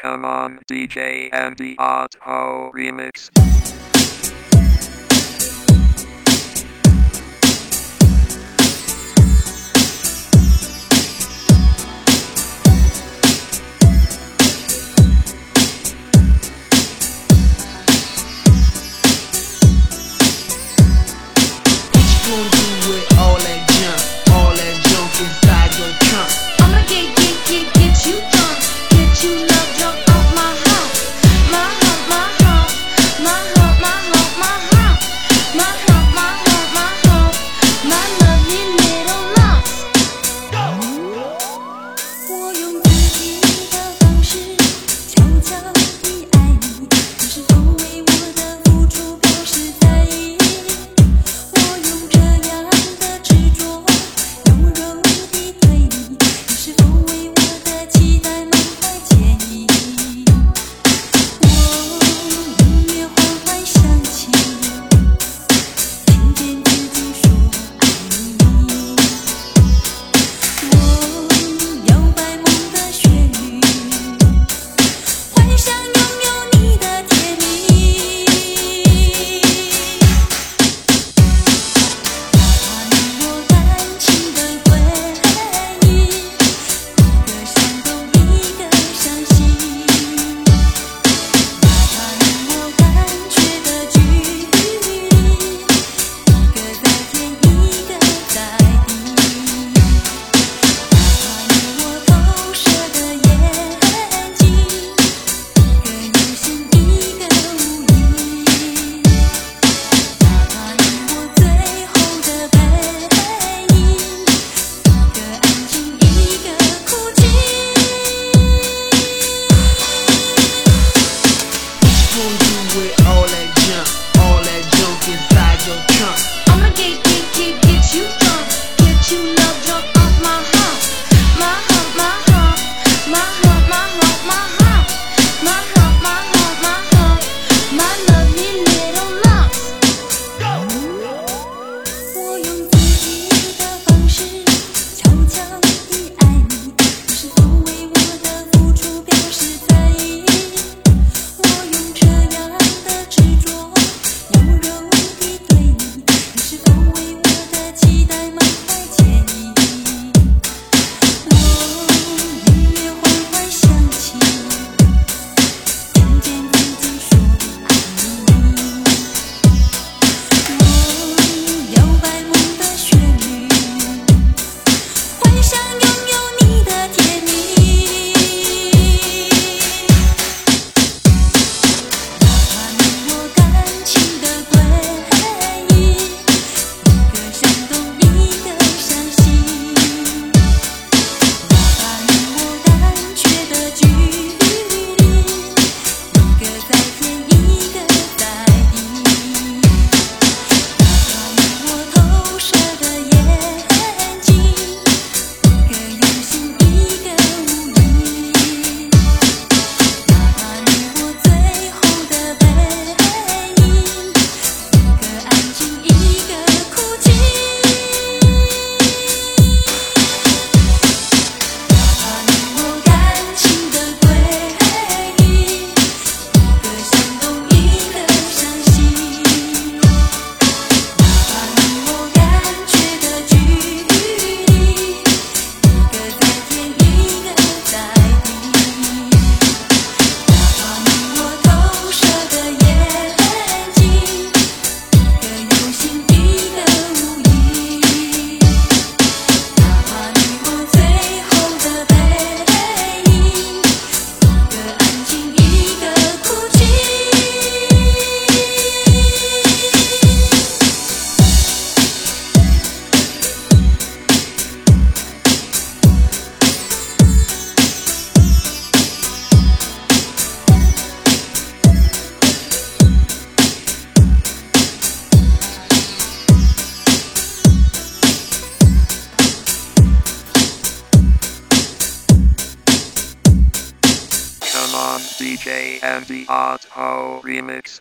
Come on, DJ and the Odd Ho Remix. Come on, DJ and the Odd Ho Remix.